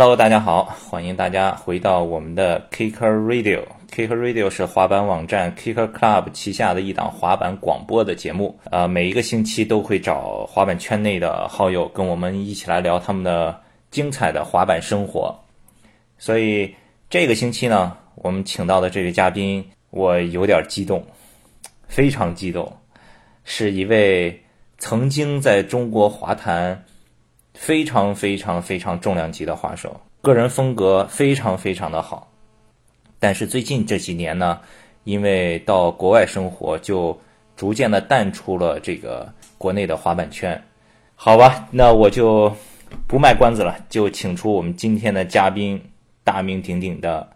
Hello， 大家好，欢迎大家回到我们的 Kicker Radio。Kicker Radio 是滑板网站 Kicker Club 旗下的一档滑板广播的节目。每一个星期都会找滑板圈内的好友跟我们一起来聊他们的精彩的滑板生活。所以这个星期呢，我们请到的这位嘉宾，我有点激动，非常激动，是一位曾经在中国滑坛非常非常非常重量级的滑手，个人风格非常非常的好，但是最近这几年呢，因为到国外生活，就逐渐的淡出了这个国内的滑板圈。好吧，那我就不卖关子了，就请出我们今天的嘉宾，大名鼎鼎的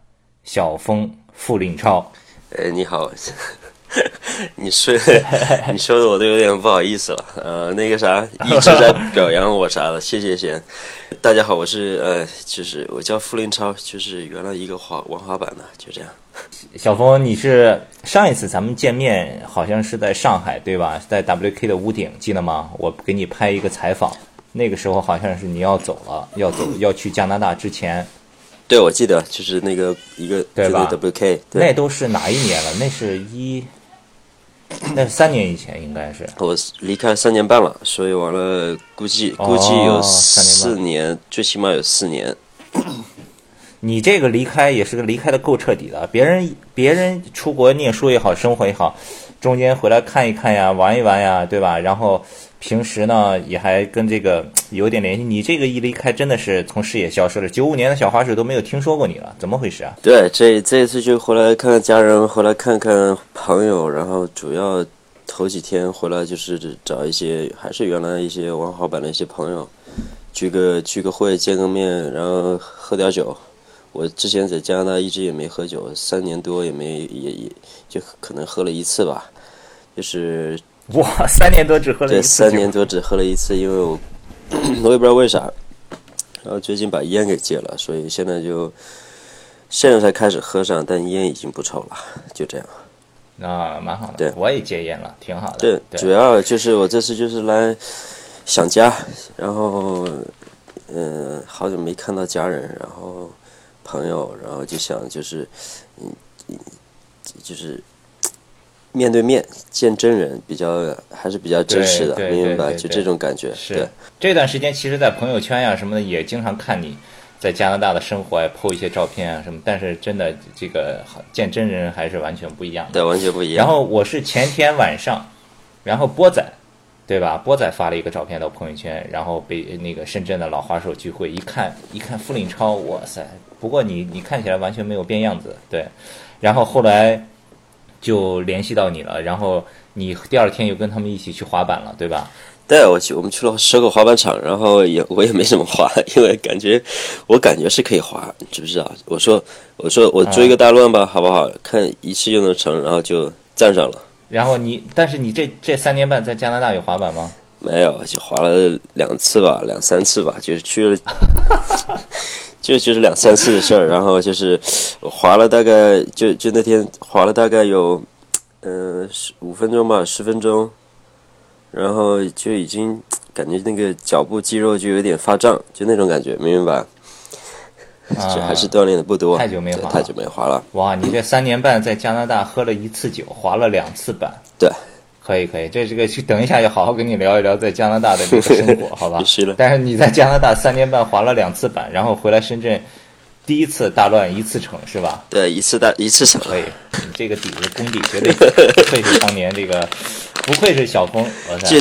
小峰傅岭超。你好。你说的我都有点不好意思了，一直在表扬我啥的，谢谢。大家好，我是就是我叫傅岭超，就是原来一个玩滑板的，就这样。小峰，你是上一次咱们见面好像是在上海对吧？在 WK 的屋顶，记得吗？我给你拍一个采访，那个时候好像是你要走了，要去加拿大之前。对，我记得就是那个一个对吧 ？WK 对那都是哪一年了？那是3年以前，应该是我离开3年半了，所以完了估计有4年，最起码有4年。你这个离开也是个离开的够彻底的，别人出国念书也好，生活也好，中间回来看一看呀，玩一玩呀，对吧？然后平时呢也还跟这个有点联系，你这个一离开真的是从视野消失了。95年的小滑手都没有听说过你了，怎么回事啊？对，这一次就回来看看家人，回来看看朋友，然后主要头几天回来就是找一些还是原来一些玩滑板的一些朋友，聚个会，见个面，然后喝点酒。我之前在加拿大一直也没喝酒，3年多也就可能喝了一次吧，就是。哇，3年多只喝了一次。对，3年多只喝了一次，因为我也不知道为啥，然后最近把烟给戒了，所以现在才开始喝上，但烟已经不抽了，就这样。啊，蛮好的。对，我也戒烟了，挺好的。对，主要就是我这次就是来想家，然后好久没看到家人，然后朋友，然后就想就是。面对面见真人还是比较真实的，明白？就这种感觉。是这段时间，其实，在朋友圈呀什么的，也经常看你在加拿大的生活，po 一些照片啊什么。但是真的，这个见真人还是完全不一样的。对，完全不一样。然后我是前天晚上，然后波仔，对吧？波仔发了一个照片到朋友圈，然后被那个深圳的老滑手聚会，一看傅岭超，哇塞！不过你看起来完全没有变样子，对。然后后来。就联系到你了，然后你第二天又跟他们一起去滑板了，对吧？对，我们去了蛇口滑板场，然后我也没怎么滑，因为我感觉是可以滑，你知不知道？我说我追个大乱吧，好不好？看一次就能成，然后就站上了。然后但是你这3年半在加拿大有滑板吗？没有，就滑了2次吧，2-3次吧，就是去了。就是2-3次的事儿，然后就是滑了大概就那天滑了大概有5分钟吧，10分钟，然后就已经感觉那个脚部肌肉就有点发胀，就那种感觉，明白吧？这还是锻炼的不多，太久没滑了。哇，你这3年半在加拿大喝了1次酒，滑了2次板。对。可以，这个去等一下，要好好跟你聊一聊在加拿大的这个生活，好吧？是的。但是你在加拿大3年半滑了2次板，然后回来深圳，第一次大乱1次成，是吧？对，一次成。可以，你这个底子功底绝对不愧是当年这个，不愧是小峰。就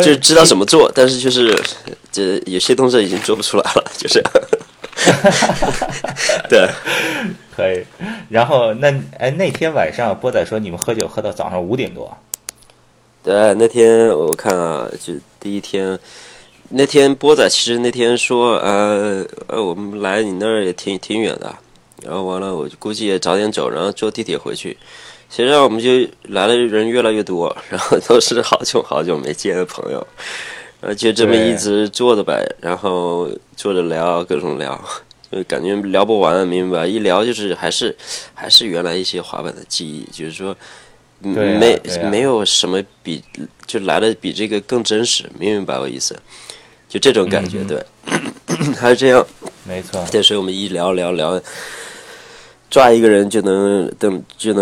是知道怎么做，但是就是这有些东西已经做不出来了，就这样。对，可以。然后那天晚上波仔说你们喝酒喝到早上5点多。对，那天我看啊，就第一天，那天波仔其实那天说我们来你那儿也挺远的，然后完了我就估计也早点走，然后坐地铁回去。谁让我们就来了人越来越多，然后都是好久没见的朋友。就这么一直坐着呗，然后坐着聊，各种聊，就感觉聊不完，明白？一聊就是还是原来一些滑板的记忆，就是说，没有什么比就来的比这个更真实，明白我意思？就这种感觉，对，还是这样。没没错。这时候我们一聊，抓一个人就能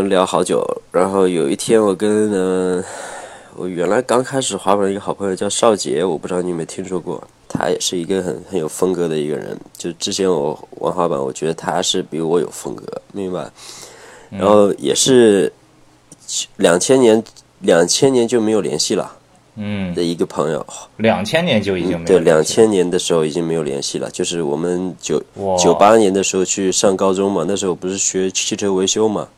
聊好久。然后有一天我跟我原来刚开始滑板一个好朋友叫邵杰，我不知道你有没有听说过，他也是一个很有风格的一个人。就之前我玩滑板，我觉得他是比我有风格，明白？然后也是2000年就没有联系了，的一个朋友。2000年就已经没有联系了。对，2000年的时候已经没有联系了。就是我们98年的时候去上高中嘛，那时候不是学汽车维修嘛。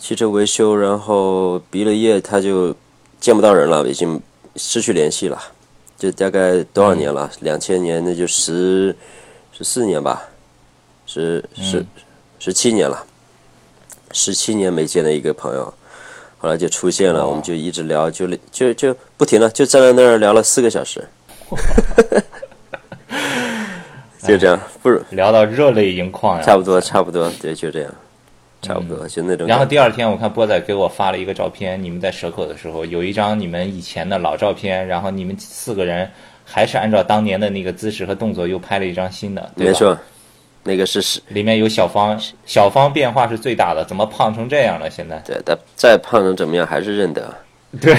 汽车维修，然后毕了业他就见不到人了，已经失去联系了。就大概多少年了？2000年那就14年吧，17年了，17年没见的一个朋友，后来就出现了，我们就一直聊，就不停了，就站在那儿聊了4个小时，就这样，不是聊到热泪盈眶呀？差不多，对，就这样。差不多就那种。然后第二天我看波仔给我发了一个照片，你们在蛇口的时候有一张你们以前的老照片，然后你们4个人还是按照当年的那个姿势和动作又拍了一张新的，对吧？没错，那个是里面有小芳变化是最大的，怎么胖成这样了？现在对，但再胖成怎么样还是认得。对。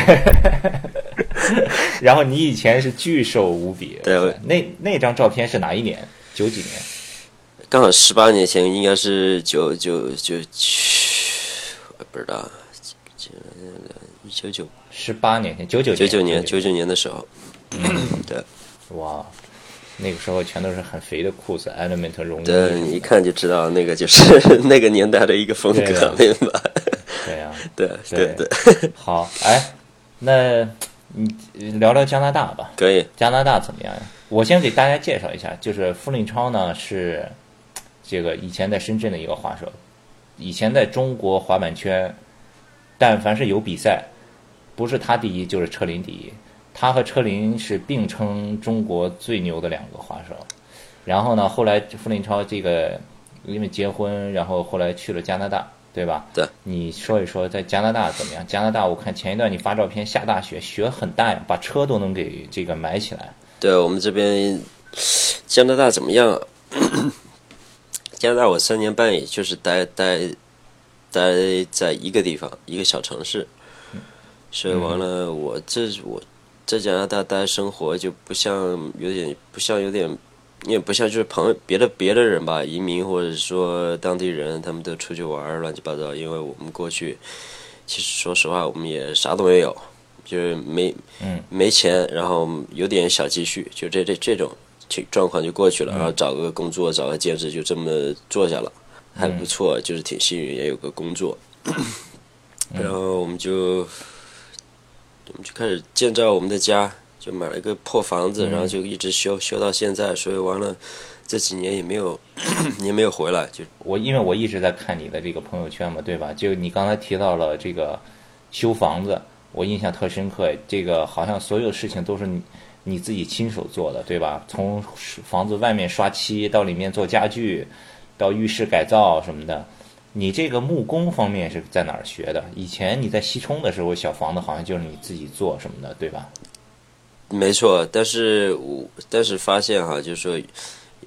然后你以前是巨瘦无比，对，那张照片是哪一年？90年？刚好18年前，应该是1997，我不知道，1999。18年前，九九年的时候。对。哇，那个时候全都是很肥的裤子 ，Element 绒衣。对，你一看就知道，那个就是那个年代的一个风格，对吧？对呀。对。好，哎，那你聊聊加拿大吧。可以。加拿大怎么样呀？我先给大家介绍一下，就是傅令超呢是。这个以前在深圳的一个滑手，以前在中国滑板圈，但凡是有比赛，不是他第一就是车林第一。他和车林是并称中国最牛的2个滑手。然后呢，后来傅令超这个因为结婚，然后后来去了加拿大，对吧？对。你说一说在加拿大怎么样？加拿大我看前一段你发照片，下大雪，雪很大呀，把车都能给这个埋起来。对，我们这边加拿大怎么样？加拿大我3年半也就是待在一个地方，一个小城市，所以完了我在加拿大待生活就有点也不像就是别的人吧，移民或者说当地人他们都出去玩乱七八糟，因为我们过去其实说实话我们也啥都没有，就是没钱，然后有点小积蓄，就这种。状况就过去了，然后找个工作，找个兼职，就这么做下了，还不错，就是挺幸运，也有个工作。然后我们就开始建造我们的家，就买了一个破房子，然后就一直修到现在，所以完了这几年也没有回来。就因为我一直在看你的这个朋友圈嘛，对吧？就你刚才提到了这个修房子，我印象特深刻，这个好像所有事情都是你自己亲手做的，对吧？从房子外面刷漆到里面做家具，到浴室改造什么的，你这个木工方面是在哪儿学的？以前你在西冲的时候，小房子好像就是你自己做什么的，对吧？没错，但是发现哈，就是说，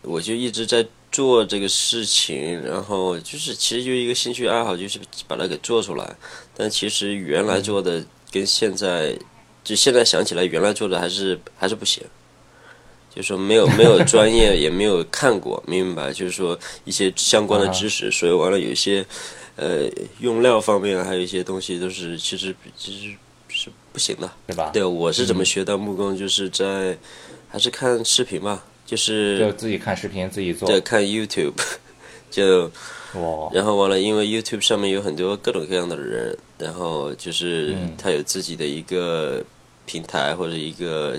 我就一直在做这个事情，然后就是其实就一个兴趣爱好，就是把它给做出来。但其实原来做的跟现在。就现在想起来，原来做的还是不行，就是说没有专业，也没有看过，明白？就是说一些相关的知识，所以完了有一些，用料方面还有一些东西都是其实是不行的，对吧？对，我是怎么学到木工，就是在还是看视频吧，就自己看视频自己做，对，看 YouTube， 就。然后完了，因为 YouTube 上面有很多各种各样的人，然后就是他有自己的一个平台或者一个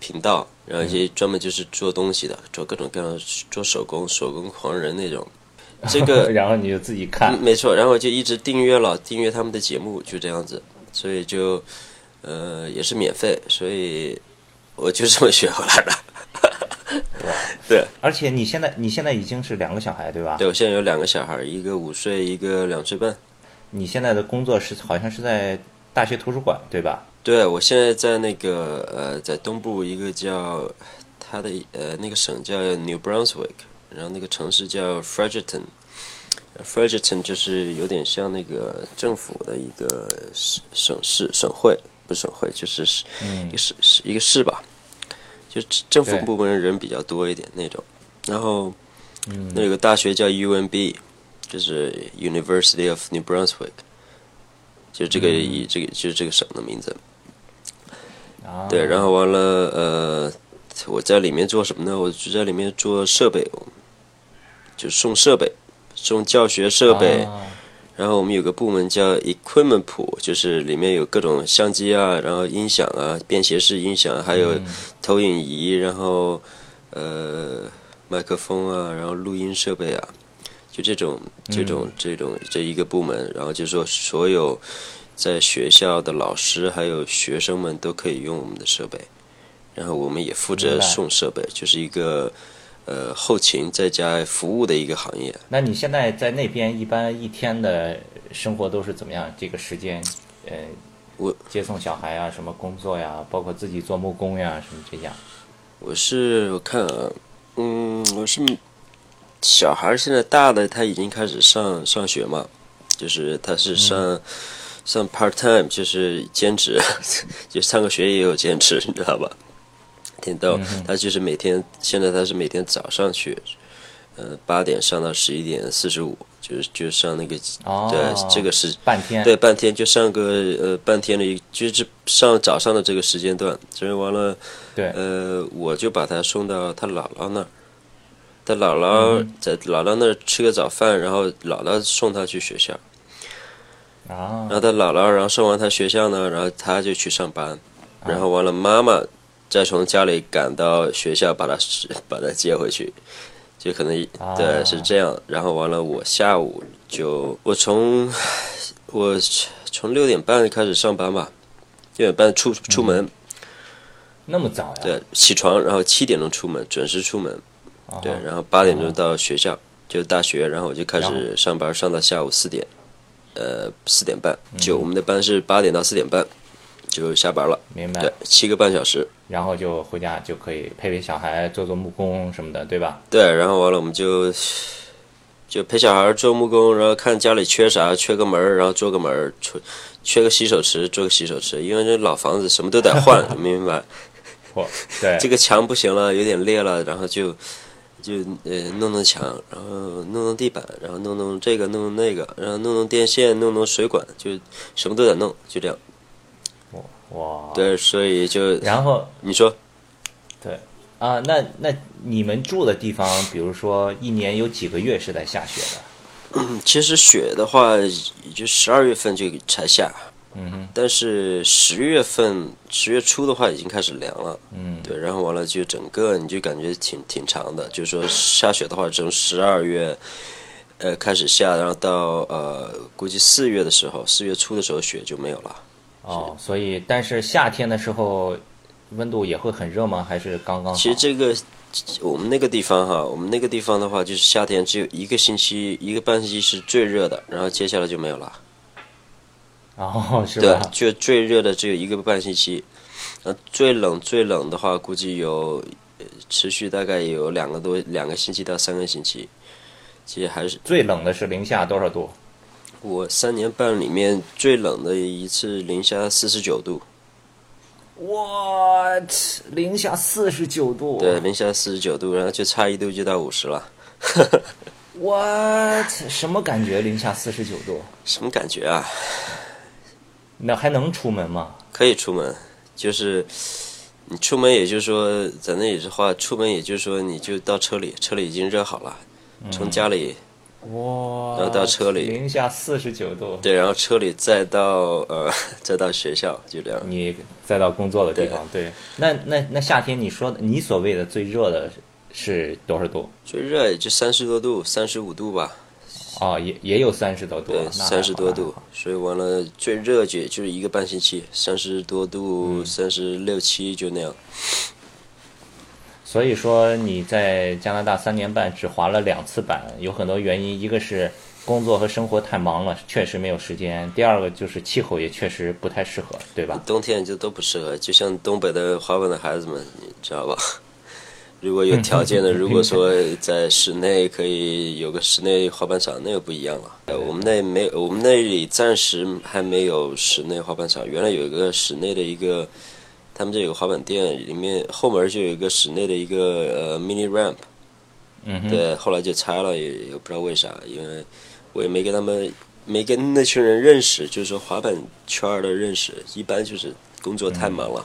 频道，然后一些专门就是做东西的，做各种各样的，做手工狂人那种。这个，然后你就自己看，没错。然后就一直订阅他们的节目，就这样子。所以就，也是免费，所以我就这么学回来了。对，而且你现在已经是2个小孩，对吧？对，我现在有2个小孩，一个5岁，一个2岁半。你现在的工作是好像是在大学图书馆，对吧？对，我现在在那个在东部一个叫它的那个省叫 New Brunswick， 然后那个城市叫 Fredericton。Fredericton 就是有点像那个政府的一个省市省会，不是省会，就是一个市吧，就政府部门人比较多一点那种。然后那有个大学叫 UNB， 就是 University of New Brunswick， 就这个以这个就是这个省的名字。对，然后完了我在里面做什么呢？我就在里面做设备，就送设备。送教学设备，然后我们有个部门叫 equipment pool， 就是里面有各种相机啊，然后音响啊，便携式音响，还有投影仪，然后麦克风啊，然后录音设备啊，就这种这一个部门，然后就说所有在学校的老师还有学生们都可以用我们的设备，然后我们也负责送设备，就是一个。后勤再加服务的一个行业。那你现在在那边一般一天的生活都是怎么样？这个时间，我接送小孩啊，什么工作呀，包括自己做木工呀，什么这样。我看啊，我是小孩现在大的，他已经开始上学嘛，就是他是上 part time， 就是兼职，就上个学也有兼职，你知道吧？到他就是每天，现在他是每天早上去，8点上到11:45，就上那个，对，这个是半天，对，半天就上个半天的，就是上早上的这个时间段，所以完了，对，我就把他送到他姥姥那儿，他姥姥在姥姥那儿吃个早饭，然后姥姥送他去学校，然后他姥姥，然后送完他学校呢，然后他就去上班，然后完了妈妈。再从家里赶到学校，把他接回去，就可能对是这样。然后完了，我下午就我从6:30开始上班吧，6:30出门，那么早呀？对，起床，然后7点钟出门，准时出门，对，然后8点钟到学校，就是大学，然后我就开始上班，上到下午4点，4:30，就我们的班是8点到4:30。就下班了，明白？对，7个半小时，然后就回家就可以陪小孩做木工什么的，对吧？对，然后完了我们就陪小孩做木工，然后看家里缺啥，缺个门然后做个门，缺个洗手池做个洗手池，因为这老房子什么都得换，你明白？对，这个墙不行了，有点裂了，然后就弄墙，然后弄地板，然后弄这个弄那个，然后弄电线，弄水管，就什么都得弄，就这样。哇，对，所以就然后你说，对啊，那你们住的地方，比如说一年有几个月是在下雪的？其实雪的话，就12月份就才下，但是10月初的话已经开始凉了，对，然后完了就整个你就感觉挺长的，就是说下雪的话，从12月开始下，然后到估计4月初的时候雪就没有了。哦，所以但是夏天的时候温度也会很热吗？还是刚刚好？其实这个我们那个地方的话，就是夏天只有1个半星期是最热的，然后接下来就没有了。哦，是吧？对，就最热的只有1个半星期，最冷的话估计有持续大概有2个星期到3个星期。其实还是最冷的是零下多少度？我3年半里面最冷的一次零下49度。What？ 零下49度？对，零下49度，然后就差1度就到50了。What？ 什么感觉？零下49度？什么感觉啊？那还能出门吗？可以出门，就是你出门，也就是说，咱那也是话，出门也就是说，你就到车里，车里已经热好了，从家里。哇！然后到车里零下49度，对，然后车里再到学校，就这样。你再到工作的地方，对。那夏天你说的你所谓的最热的是多少度？最热也就30多度，35度吧。哦，也有30多度，对，30多度。所以完了，最热也就是1个半星期，30多度，36、7就那样。所以说你在加拿大3年半只滑了2次板，有很多原因，一个是工作和生活太忙了，确实没有时间；第二个就是气候也确实不太适合，对吧？冬天就都不适合，就像东北的滑板的孩子们，你知道吧？如果有条件的，如果说在室内可以有个室内滑板场，那又不一样了。我们那里暂时还没有室内滑板场。原来有一个室内的一个，他们这有个滑板店，里面后门就有一个室内的一个mini ramp。嗯，对，后来就拆了，也不知道为啥，因为我也没跟那群人认识，就是说滑板圈的认识，一般就是工作太忙了。嗯，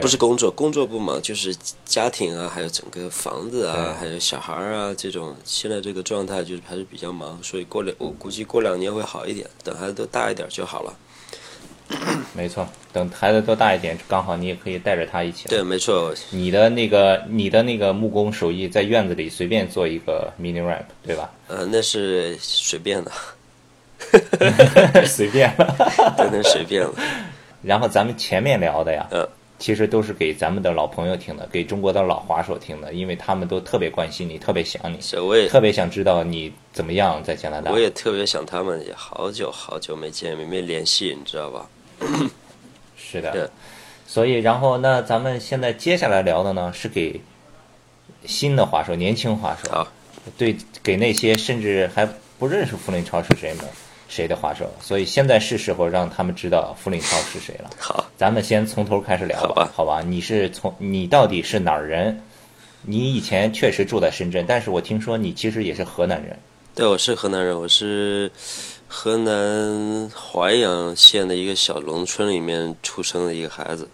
不是工作不忙，就是家庭啊，还有整个房子啊，还有小孩啊，这种现在这个状态就是还是比较忙，所以我估计过两年会好一点，等孩子都大一点就好了。没错，等孩子都大一点，刚好你也可以带着他一起。对，没错。你的那个木工手艺，在院子里随便做一个 mini ramp， 对吧？那是随便的，随便了，真的随便了。然后咱们前面聊的呀，其实都是给咱们的老朋友听的，给中国的老滑手听的，因为他们都特别关心你，特别想你，我也特别想知道你怎么样在加拿大。我也特别想他们，也好久没见面，没联系，你知道吧？是的。所以，然后那咱们现在接下来聊的呢，是给新的滑手、年轻滑手，对，给那些甚至还不认识傅林超是谁们。谁的滑手，所以现在是时候让他们知道傅林超是谁了。好，咱们先从头开始聊吧。好吧，你到底是哪儿人？你以前确实住在深圳，但是我听说你其实也是河南人。对，我是河南人，我是河南淮阳县的一个小农村里面出生的一个孩子。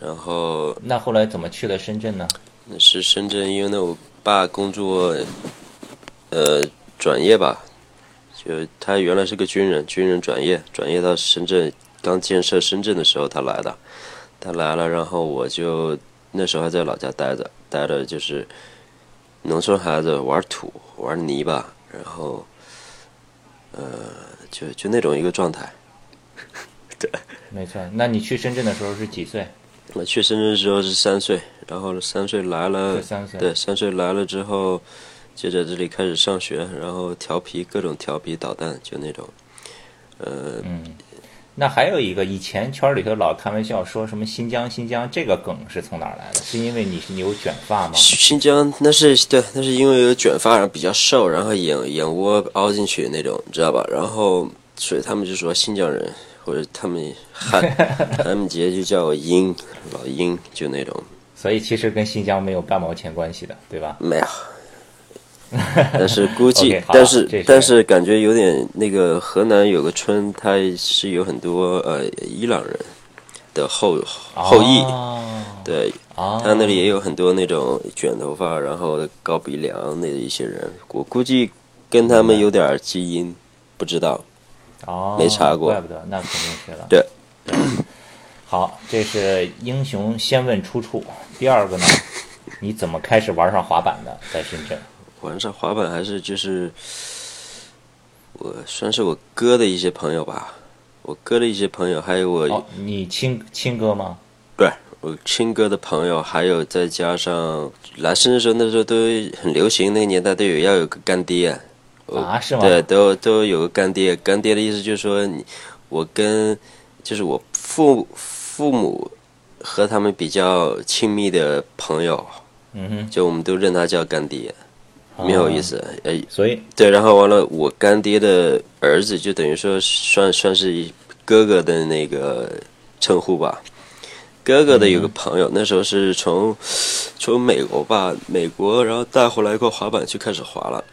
然后那后来怎么去了深圳呢？是深圳，因为那我爸工作，转业吧。他原来是个军人，转业到深圳，刚建设深圳的时候他来了，然后我就那时候还在老家待着，就是农村孩子玩土玩泥巴，然后就那种一个状态。对，没错。那你去深圳的时候是几岁？我去深圳的时候是3岁，然后3岁来了，对，3岁来了之后。就在这里开始上学，然后各种调皮捣蛋，就那种，那还有一个以前圈里头老开玩笑说什么新疆，这个梗是从哪儿来的？是因为你有卷发吗？新疆那是因为有卷发，然后比较瘦，然后眼窝凹进去那种，你知道吧？然后所以他们就说新疆人，或者他们他们直接就叫我鹰，老鹰就那种。所以其实跟新疆没有半毛钱关系的，对吧？没有。但是估计，okay， 但是感觉有点那个河南有个村，它是有很多伊朗人的后裔，对，他那里也有很多那种卷头发，然后高鼻梁那一些人，我估计跟他们有点基因，不知道，没查过，怪不得，那肯定是了，对。好，这是英雄先问出处。第二个呢，你怎么开始玩上滑板的？在深圳。玩上滑板还是就是我算是我哥的一些朋友吧，还有我你亲哥吗？对，我亲哥的朋友，还有再加上来深圳的时候，那时候都很流行，那个年代都要有个干爹啊，是吗？对，都有个干爹。干爹的意思就是说我跟就是我父母和他们比较亲密的朋友，就我们都认他叫干爹。没有意思，所以对，然后完了，我干爹的儿子就等于说算是哥哥的那个称呼吧。哥哥的有个朋友，那时候是从美国然后带回来一块滑板就开始滑了，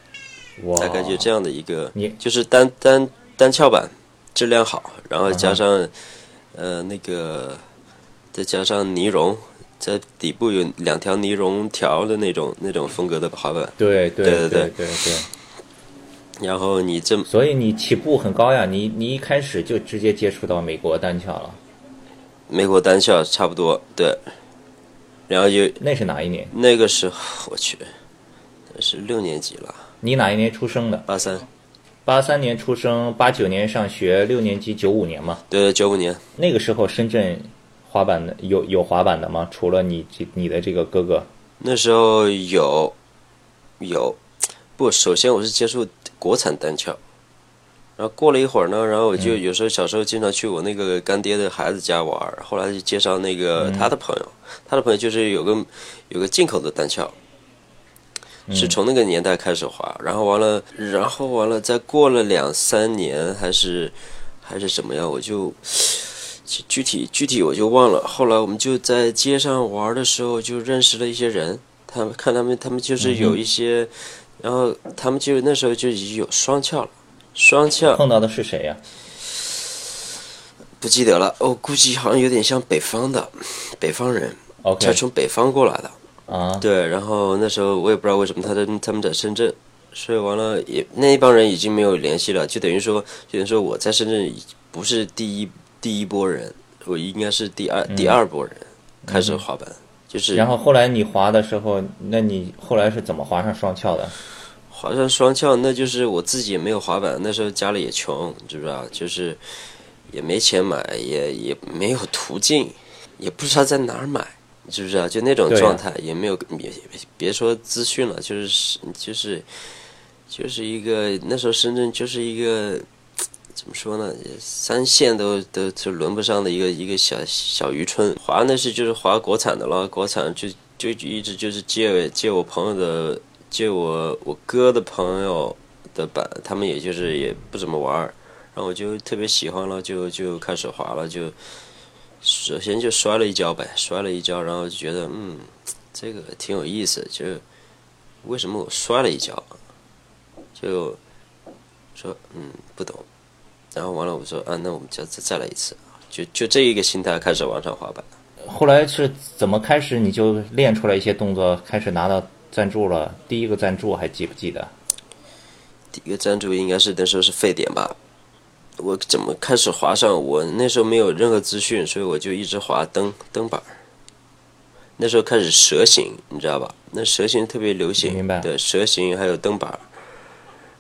大概就这样的一个，就是单翘板质量好，然后加上那个再加上尼龙。在底部有2条尼龙条的那种风格的滑板，对。然后所以你起步很高呀，你一开始就直接接触到美国单翘了。美国单翘差不多，对。然后那是哪一年？那个时候我去，那是6年级了。你哪一年出生的？83。83年出生，89年上学，6年级95年嘛。对，95年。那个时候深圳。滑板的有滑板的吗？除了你的这个哥哥，那时候有，不，首先我是接触国产单翘，然后过了一会儿呢，然后我就有时候小时候经常去我那个干爹的孩子家玩，后来就介绍那个他的朋友，他的朋友就是有个进口的单翘，是从那个年代开始滑，然后完了再过了2-3年还是什么呀，我就具体我就忘了。后来我们就在街上玩的时候就认识了一些人，他们就是有一些，然后他们就那时候就已经有双翘了。碰到的是谁呀？不记得了，我估计好像有点像北方人，他从北方过来的啊。对，然后那时候我也不知道为什么他们在深圳，所以完了也那一帮人已经没有联系了，就等于说我在深圳不是第一波人，我应该是第二波人开始滑板，就是。然后后来你滑的时候，那你后来是怎么滑上双翘的？滑上双翘，那就是我自己也没有滑板，那时候家里也穷，知不知道？就是也没钱买，也没有途径，也不知道在哪儿买，知不知道？就那种状态，也没有别说资讯了，就是一个那时候深圳就是一个。怎么说呢？3线都轮不上的一个小渔村，滑那是就是滑国产的了，国产就一直就是借我朋友的，借我哥的朋友的板，他们也不怎么玩，然后我就特别喜欢了，就开始滑了，就首先就摔了一跤，然后就觉得这个挺有意思，就为什么我摔了一跤，就说不懂。然后完了，我说那我们就再来一次，就这一个心态开始往上滑板。后来是怎么开始？你就练出来一些动作，开始拿到赞助了。第一个赞助还记不记得？第一个赞助应该是那时候是沸点吧。我怎么开始滑上？我那时候没有任何资讯，所以我就一直滑蹬板。那时候开始蛇形，你知道吧？那蛇形特别流行，明白？对，蛇形还有蹬板，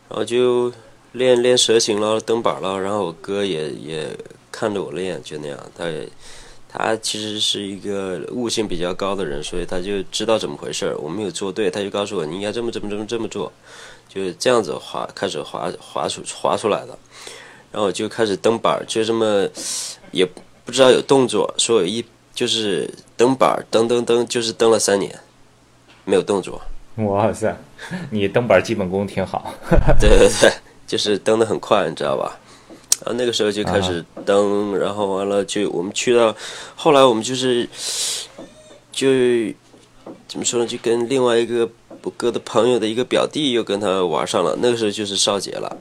然后就。练蛇形了，蹬板了，然后我哥也看着我练，就那样。他其实是一个悟性比较高的人，所以他就知道怎么回事。我没有做对，他就告诉我你应该这么做，就这样子滑，开始滑出来的。然后我就开始蹬板，就这么也不知道有动作，所以就是蹬板蹬，就是蹬了3年，没有动作。哇塞，你蹬板基本功挺好。对对对。就是蹬得很快，你知道吧？然后那个时候就开始蹬，然后完了就我们去到，后来我们就怎么说呢？就跟另外一个我哥的朋友的一个表弟又跟他玩上了。那个时候就是少杰了，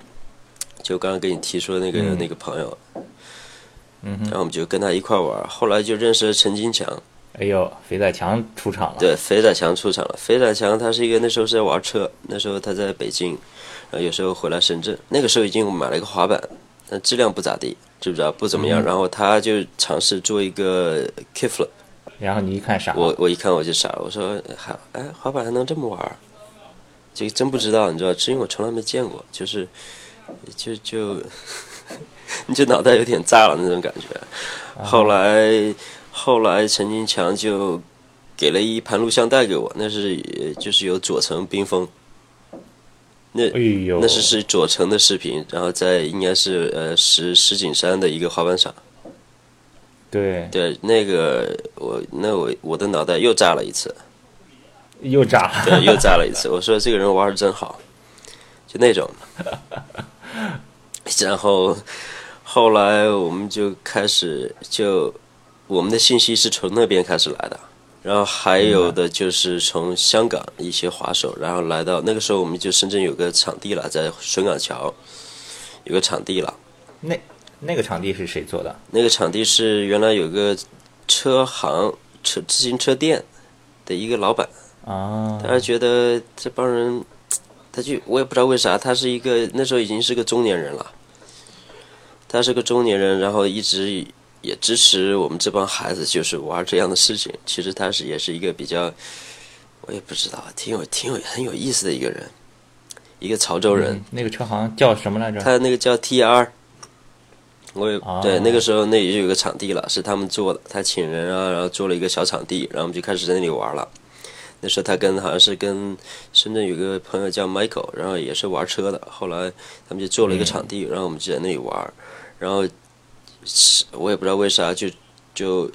就刚刚跟你提出的那个朋友，然后我们就跟他一块玩。后来就认识了陈金强。哎呦，肥仔强出场了。对，肥仔强出场了。肥仔强他是一个那时候是在玩车，那时候他在北京。有时候回来深圳，那个时候已经买了一个滑板，但质量不咋地，知不知道？不怎么样。然后他就尝试做一个 kickflip， 然后你一看傻了，我一看我就傻了，我说滑板还能这么玩？这真不知道，你知道？是因为我从来没见过，就你这脑袋有点炸了那种感觉。后来陈金强就给了一盘录像带给我，那是就是有左城冰封。那是左城的视频，然后在应该是石景山的一个滑板场。对，那个我的脑袋又炸了一次，对，又炸了一次。我说这个人玩的真好，就那种。然后后来我们就开始我们的信息是从那边开始来的。然后还有的就是从香港一些滑手，然后来到那个时候我们就深圳有个场地了，在笋岗桥有个场地了。那个场地是谁做的？那个场地是原来有个车行自行车店的一个老板啊。他觉得这帮人，我也不知道为啥，他是一个那时候已经是个中年人了，然后一直。也支持我们这帮孩子，就是玩这样的事情。其实他也是一个比较，我也不知道，很有意思的一个人，一个潮州人。那个车行叫什么来着？他那个叫 TR， 对，那个时候那也就有个场地了，是他们做的，他请人啊，然后做了一个小场地，然后我们就开始在那里玩了。那时候他好像是跟深圳有个朋友叫 Michael， 然后也是玩车的，后来他们就做了一个场地，然后我们就在那里玩，然后我也不知道为啥就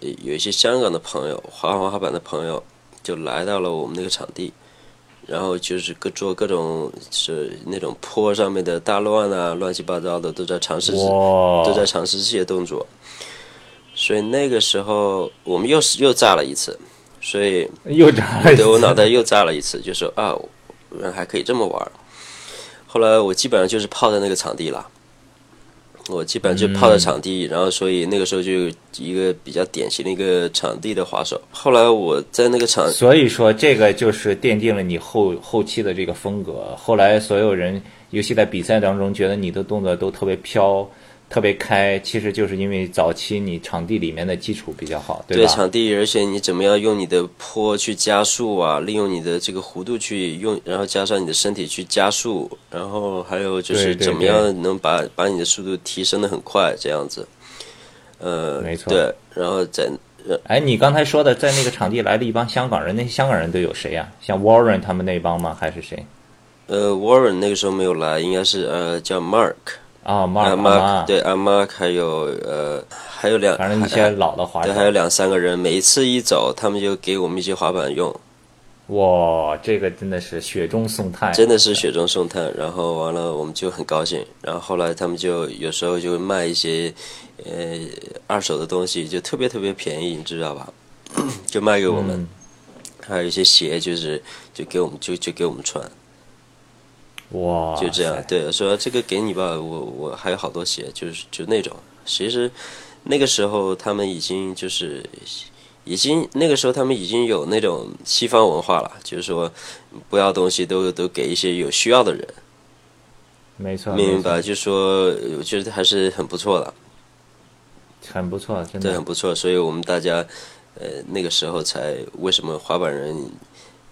有一些香港的朋友，滑板的朋友就来到了我们那个场地，然后就是做各种是那种坡上面的大乱啊，乱七八糟的都在尝试这些动作，所以那个时候我们又炸了一次，所以又炸了一次，对，我脑袋又炸了一次，就说啊，还可以这么玩。后来我基本上就是泡在那个场地了，我基本上就泡在场地，然后所以那个时候就有一个比较典型的一个场地的滑手。后来我在那个场，所以说这个就是奠定了你后期的这个风格。后来所有人，尤其在比赛当中，觉得你的动作都特别飘。特别开，其实就是因为早期你场地里面的基础比较好，对吧？对场地，而且你怎么样用你的坡去加速啊，利用你的这个弧度去用，然后加上你的身体去加速，然后还有就是怎么样能把你的速度提升得很快，这样子。没错。对，然后在哎，你刚才说的在那个场地来了一帮香港人，那些香港人都有谁啊？像 Warren 他们那帮吗？还是谁？Warren 那个时候没有来，应该是叫 Mark。啊、Mark 对啊 Mark 还有反正一些老的滑板，对，还有2-3个人，每一次一走他们就给我们一些滑板用。哇，这个真的是雪中送炭，真的是雪中送炭。然后完了我们就很高兴，然后后来他们就有时候就会卖一些二手的东西，就特别特别便宜，你知道吧？就卖给我们，还有一些鞋就给我们穿。哇，就这样，对，说这个给你吧，我还有好多鞋，就那种。其实那个时候他们已经有那种西方文化了，就是说不要东西都给一些有需要的人。没错，明白，就说我觉得还是很不错的，很不错，真的对，很不错。所以我们大家那个时候才为什么滑板人。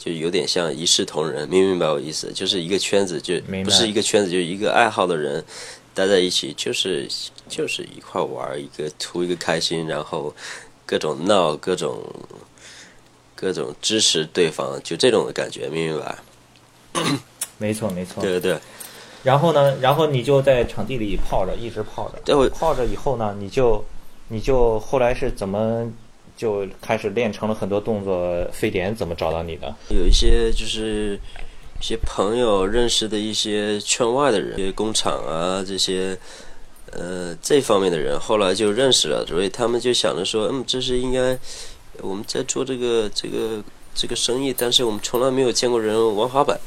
就有点像一视同仁，明白我意思？就是一个圈子，就不是一个圈子，就一个爱好的人待在一起，就是一块玩，图一个开心，然后各种闹，各种支持对方，就这种的感觉，明白？没错，没错，对对。然后呢？然后你就在场地里泡着，一直泡着。对，泡着以后呢，你就后来是怎么？就开始练成了很多动作。非典怎么找到你的？有一些就是一些朋友认识的一些圈外的人，一些工厂啊这些这方面的人，后来就认识了，所以他们就想着说，这是应该我们在做这个生意，但是我们从来没有见过人玩滑板。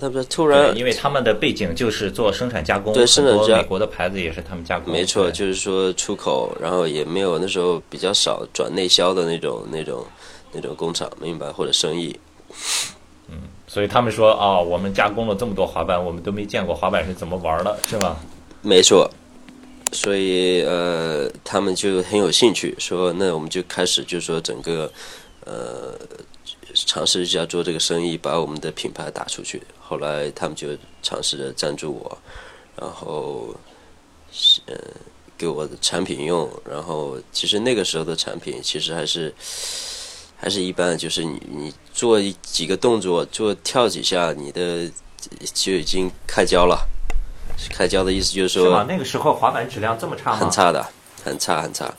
他们突然，因为他们的背景就是做生产加工，对，生产加工，美国的牌子也是他们加工，没错，就是说出口，然后也没有，那时候比较少转内销的那种工厂，明白，或者生意。所以他们说啊、我们加工了这么多滑板，我们都没见过滑板是怎么玩的，是吧？没错，所以他们就很有兴趣，说那我们就开始，就说整个尝试一下做这个生意，把我们的品牌打出去。后来他们就尝试着赞助我，然后给我的产品用。然后其实那个时候的产品其实还是一般，就是你做几个动作，跳几下，你的就已经开胶了。开胶的意思就是说，是吗？那个时候滑板质量这么差吗？很差的，很差很差。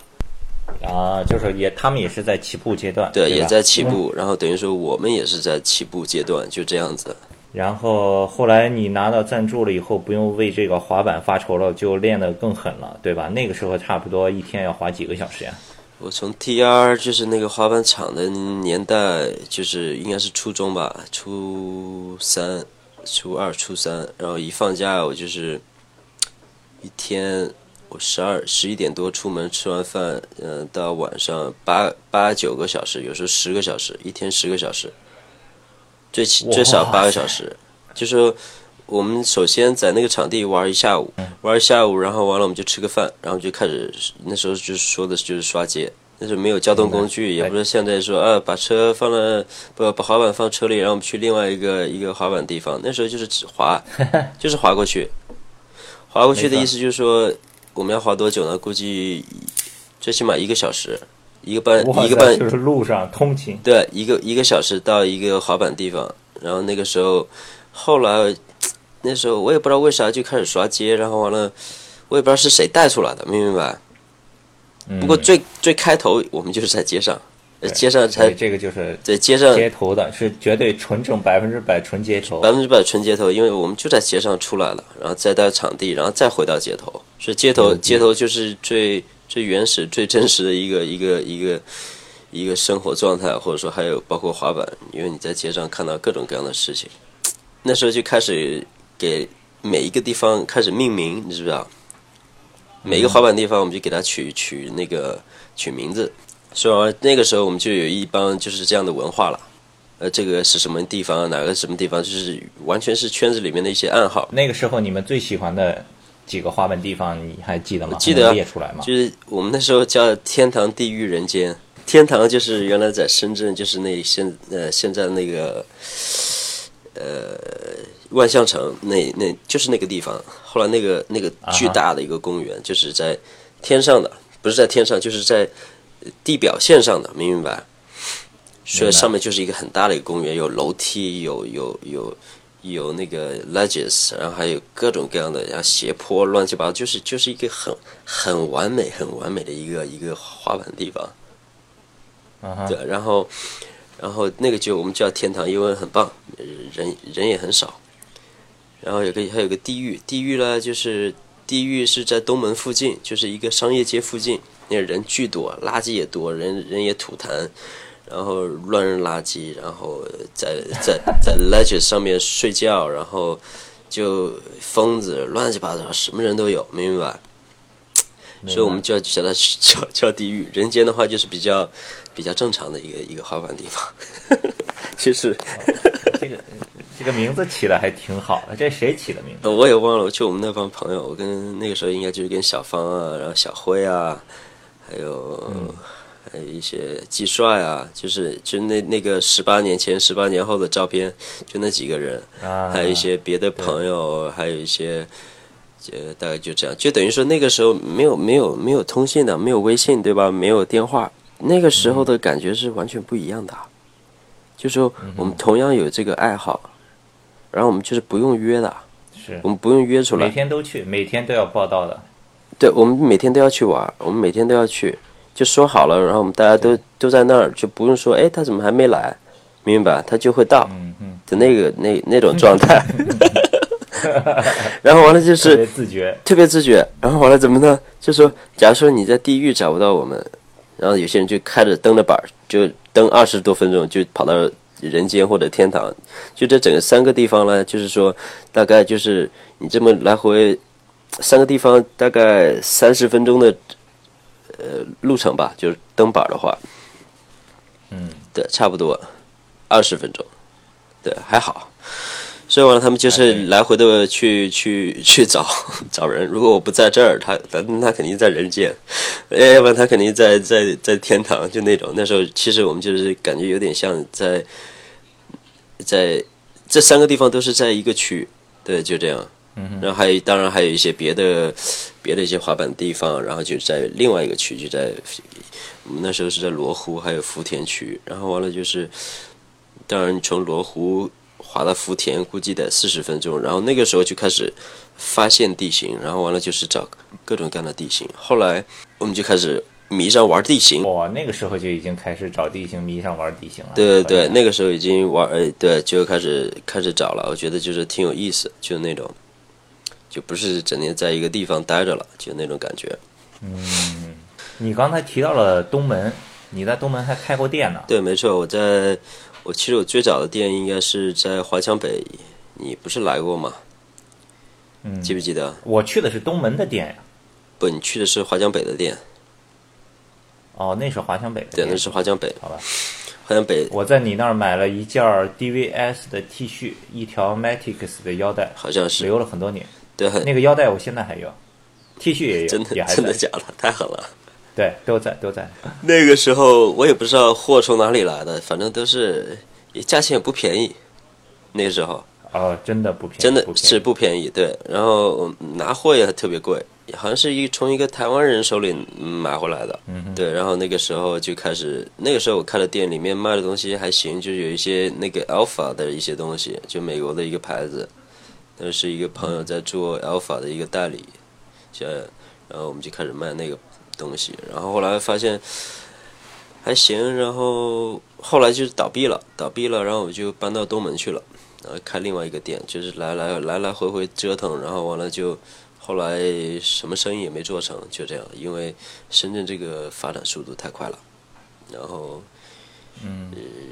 啊，就是他们也是在起步阶段，对，也在起步，然后等于说我们也是在起步阶段，就这样子。然后后来你拿到赞助了以后，不用为这个滑板发愁了，就练得更狠了，对吧？那个时候差不多一天要滑几个小时呀？我从 TR 就是那个滑板场的年代，就是应该是初中吧，初二、初三，然后一放假我就是一天。11点多出门，吃完饭，到晚上8、9个小时，有时候10个小时，一天10个小时，最少8个小时。就是我们首先在那个场地玩一下午，然后完了我们就吃个饭，然后就开始，那时候就说的就是刷街，那时候没有交通工具，也不是现在说啊把车放了，把滑板放车里，然后我们去另外一个滑板地方。那时候就是滑，就是滑过去，滑过去的意思就是说。我们要滑多久呢？估计最起码1个小时，一个半就是路上通勤，对，一个小时到一个滑板地方。然后那个时候，后来那时候我也不知道为啥就开始刷街，然后完了我也不知道是谁带出来的，明白？不过最开头我们就是在街上。街上才这个就是在街上街头的是绝对纯正100%纯街头，100%纯街头，因为我们就在街上出来了，然后再到场地，然后再回到街头，所以街头就是最原始、最真实的一个生活状态，或者说还有包括滑板，因为你在街上看到各种各样的事情。那时候就开始给每一个地方开始命名，你知不知道？每一个滑板地方我们就给它取名字。所以那个时候我们就有一帮就是这样的文化了，这个是什么地方，哪个什么地方，就是完全是圈子里面的一些暗号。那个时候你们最喜欢的几个滑板地方你还记得吗？记得，列出来吗？就是我们那时候叫天堂、地狱、人间。天堂就是原来在深圳，就是那现在那个万象城，那就是那个地方。后来那个巨大的一个公园，就是在天上的，不是在天上，就是在地表线上的，明白？所以上面就是一个很大的一个公园，有楼梯，有那个 ledges， 然后还有各种各样的，然后斜坡乱七八糟，就是一个很完美、很完美的一个滑板地方。对，然后那个就我们叫天堂，因为很棒，人也很少。然后还有个地狱呢，就是地狱是在东门附近，就是一个商业街附近。那人巨多，垃圾也多，人也吐痰，然后乱扔垃圾，然后在 ledge 上面睡觉，然后就疯子乱七八糟，什么人都有，明白？所以我们就要叫它叫地狱。人间的话就是比较正常的一个滑板地方。其实这个名字起的还挺好的，这谁起的名字？我也忘了，就我们那帮朋友，我跟那个时候应该就是跟小芳啊，然后小辉啊。还有一些季帅啊，就是那个18年前、18年后的照片，就那几个人，还有一些别的朋友，还有一些，大概就这样。就等于说那个时候没有通信的，没有微信，对吧？没有电话，那个时候的感觉是完全不一样的。就说我们同样有这个爱好，然后我们就是不用约的，是我们不用约出来，每天都去，每天都要报道的。对，我们每天都要去玩，我们每天都要去，就说好了，然后我们大家都在那儿，就不用说，哎，他怎么还没来？明白，他就会到，的那种状态。然后完了就是特别自觉。然后完了怎么呢？就说，假如说你在地狱找不到我们，然后有些人就开着蹬着板，就蹬20多分钟，就跑到人间或者天堂。就这整个3个地方呢，就是说，大概就是你这么来回。3个地方大概30分钟的路程吧，就是蹬板的话，对，差不多20分钟，对，还好。所以完了，他们就是来回的去找人。如果我不在这儿，他肯定在人间，要不然他肯定在天堂，就那种。那时候其实我们就是感觉有点像在这3个地方都是在一个区，对，就这样。然后当然还有一些别的一些滑板地方，然后就在另外一个区，就在我们那时候是在罗湖还有福田区。然后完了就是，当然从罗湖滑到福田估计得40分钟。然后那个时候就开始发现地形，然后完了就是找各种各样的地形。后来我们就开始迷上玩地形。哇，那个时候就已经开始找地形，迷上玩地形了。对对对，那个时候已经玩，对，就开始找了。我觉得就是挺有意思，就那种。就不是整天在一个地方待着了，就那种感觉。你刚才提到了东门，你在东门还开过店呢？对，没错，我其实最早的店应该是在华强北，你不是来过吗？记不记得？我去的是东门的店呀。不，你去的是华强北的店。哦，那是华强北的店。对，那是华强北。好吧。华强北，我在你那儿买了一件 DVS 的 T 恤，一条 Matics 的腰带，好像是留了很多年。对，那个腰带我现在还有 ，T 恤也有，真的假的？太狠了！对，都在。那个时候我也不知道货从哪里来的，反正都是价钱也不便宜。那个时候真的不便宜，真的是不便宜。对，然后拿货也特别贵，好像是从一个台湾人手里买回来的，对。然后那个时候就开始，那个时候我看的店里面卖的东西还行，就是有一些那个 Alpha 的一些东西，就美国的一个牌子，那是一个朋友在做 Alpha 的一个代理，然后我们就开始卖那个东西，然后后来发现还行，然后后来就倒闭了，然后我就搬到东门去了，然后开另外一个店，就是来回折腾，然后完了就。后来什么生意也没做成，就这样，因为深圳这个发展速度太快了，然后，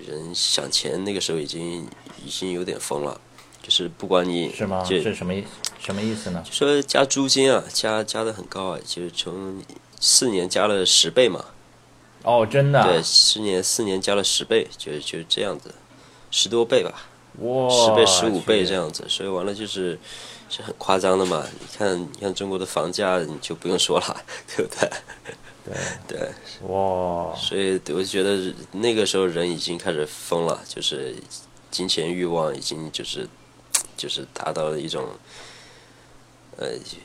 人想钱那个时候已经有点疯了，就是不管你是吗？是什么意思呢？就说加租金啊，加的很高啊，就是从4年加了10倍嘛。哦，真的？对，四年加了10倍，就是这样子，10多倍吧。哇，10倍、15倍这样子，所以完了就是是很夸张的嘛。你看中国的房价，你就不用说了，对不对？对。哇，所以我就觉得那个时候人已经开始疯了，就是金钱欲望已经就是达到了一种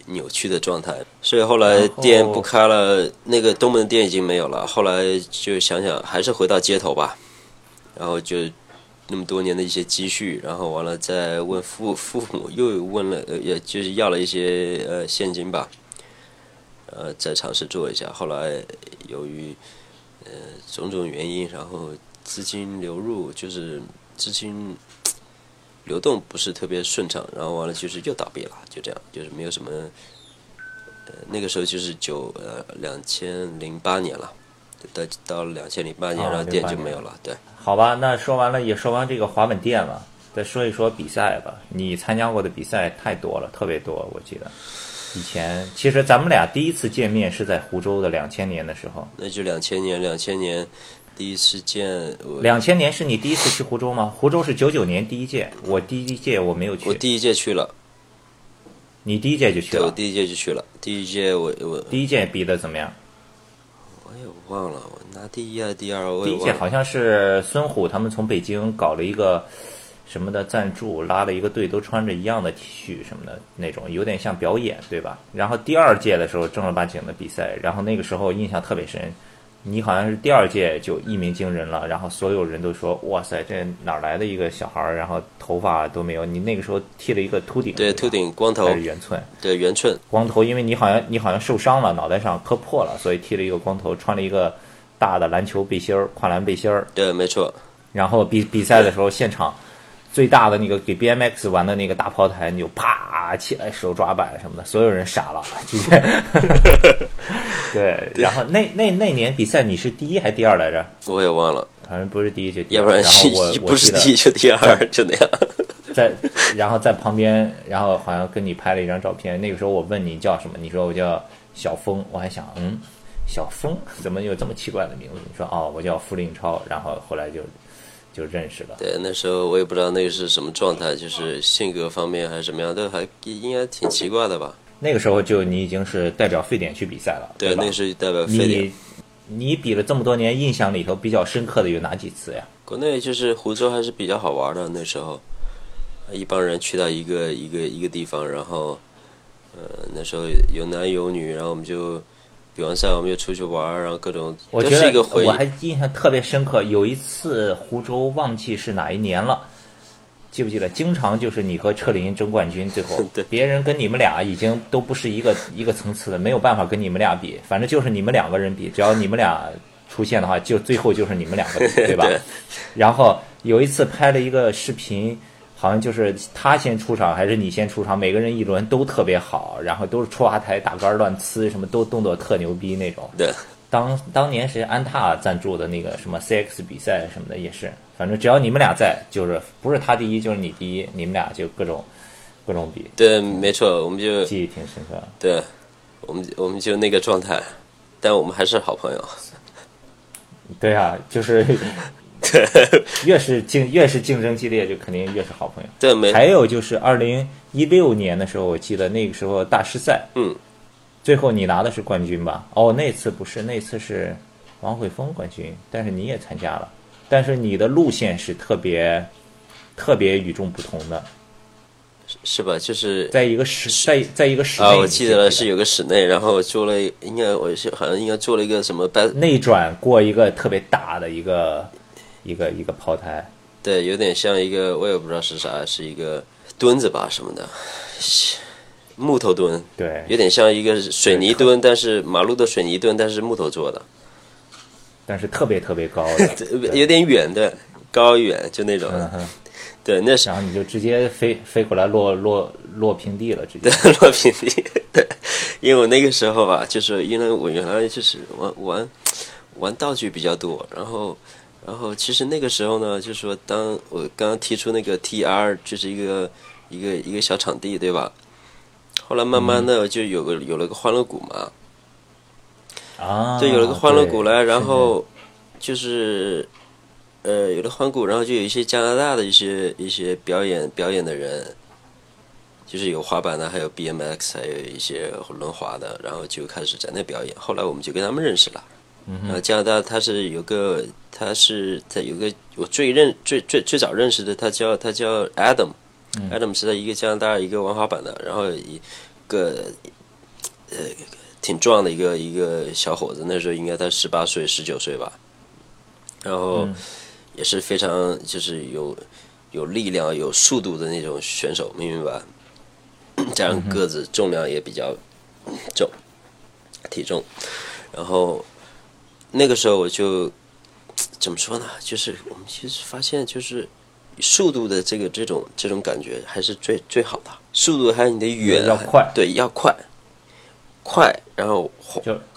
扭曲的状态。所以后来店不开了，那个东门店已经没有了。后来就想还是回到街头吧，然后就。那么多年的一些积蓄，然后完了再问父母，又问了，也就是要了一些现金吧，再尝试做一下。后来由于种种原因，然后资金流入就是资金流动不是特别顺畅，然后完了就是又倒闭了，就这样，就是没有什么。那个时候就是2008年了。到2008年，然后店就没有了。对，好吧，那说完了也说完这个滑板店了，再说一说比赛吧。你参加过的比赛太多了，特别多。我记得以前其实咱们俩第一次见面是在湖州的2000年的时候，那就2000年第一次见。2000年是你第一次去湖州吗？湖州是99年第一届，我第一届我没有去。我第一届去了。你第一届就去了？对，我第一届就去了。第一届我第一届比的怎么样？我忘了，我拿第一还是第二？第一届好像是孙虎他们从北京搞了一个什么的赞助，拉了一个队，都穿着一样的 T 恤什么的那种，有点像表演，对吧？然后第二届的时候正儿八经的比赛，然后那个时候印象特别深，你好像是第二届就一鸣惊人了，然后所有人都说哇塞，这哪来的一个小孩，然后头发都没有。你那个时候剃了一个秃顶，对，秃顶光头还是圆寸？对，圆寸光头，因为你好像受伤了，脑袋上磕破了，所以剃了一个光头，穿了一个大的篮球背心儿，跨栏背心儿。对，没错。然后比赛的时候，现场最大的那个给 BMX 玩的那个大炮台，你就啪起来手抓板什么的，所有人傻了。对，然后那年比赛你是第一还第二来着？我也忘了，反正不是第一就第二，要不然不是第一就第二，就那样。然后在旁边，然后好像跟你拍了一张照片。那个时候我问你叫什么，你说我叫小峰，我还想小峰怎么有这么奇怪的名字？你说哦，我叫傅令超，然后后来就认识了。对，那时候我也不知道那个是什么状态，就是性格方面还是什么样，都还应该挺奇怪的吧。那个时候就你已经是代表沸点去比赛了， 对， 对吧？那是代表沸点。你比了这么多年，印象里头比较深刻的有哪几次呀？国内就是湖州还是比较好玩的，那时候一帮人去到一个地方，然后那时候有男有女，然后我们就比完赛我们就出去玩，然后各种。我觉得我还印象特别深刻，有一次湖州忘记是哪一年了，记不记得？经常就是你和车林争冠军，最后别人跟你们俩已经都不是一个层次的，没有办法跟你们俩比。反正就是你们两个人比，只要你们俩出现的话，就最后就是你们两个比，对吧？对。然后有一次拍了一个视频。好像就是他先出场还是你先出场，每个人一轮都特别好，然后都是出滑台打杆乱呲，什么都动作特牛逼那种。对，当年是安踏赞助的那个什么 CX 比赛什么的也是，反正只要你们俩在，就是不是他第一就是你第一，你们俩就各种比。对，没错，我们就记忆挺深刻。对，我们就那个状态，但我们还是好朋友。对啊，就是。对，越是竞争激烈，就肯定越是好朋友。对，没。还有就是2016年的时候，我记得那个时候大师赛，最后你拿的是冠军吧？哦，那次不是，那次是王慧峰冠军，但是你也参加了，但是你的路线是特别特别与众不同的。是吧？就是在一个室，在一个室内，我记得了，是有个室内，然后做了，应该我是好像应该做了一个什么内转过一个特别大的一个抛台，对，有点像一个我也不知道是啥，是一个墩子吧什么的，木头墩，对，有点像一个水泥墩，但是马路的水泥墩，但是木头做的，但是特别特别高的，有点远的，高远就那种。嗯对，那然后你就直接飞过来落平地了，直接对落平地。对，因为我那个时候吧，就是因为我原来就是玩道具比较多，然后其实那个时候呢，就是说当我刚刚提出那个 TR 就是一个小场地，对吧？后来慢慢的就有了个欢乐谷嘛，啊，对，有了个欢乐谷来，然后就是。有了欢谷，然后就有一些加拿大的一些表演的人，就是有滑板的，还有 BMX， 还有一些轮滑的，然后就开始在那表演。后来我们就跟他们认识了。嗯、然后加拿大他有个我最早认识的，他叫 Adam，Adam、是在一个加拿大一个玩滑板的，然后一个挺壮的一个小伙子，那时候应该他18岁19岁吧，然后。也是非常就是有力量有速度的那种选手，明白吧？加上个子重量也比较重，体重。然后那个时候我就怎么说呢？就是我们其实发现，就是速度的这种感觉还是最好的。速度还有你的远，要快，对，要快，然后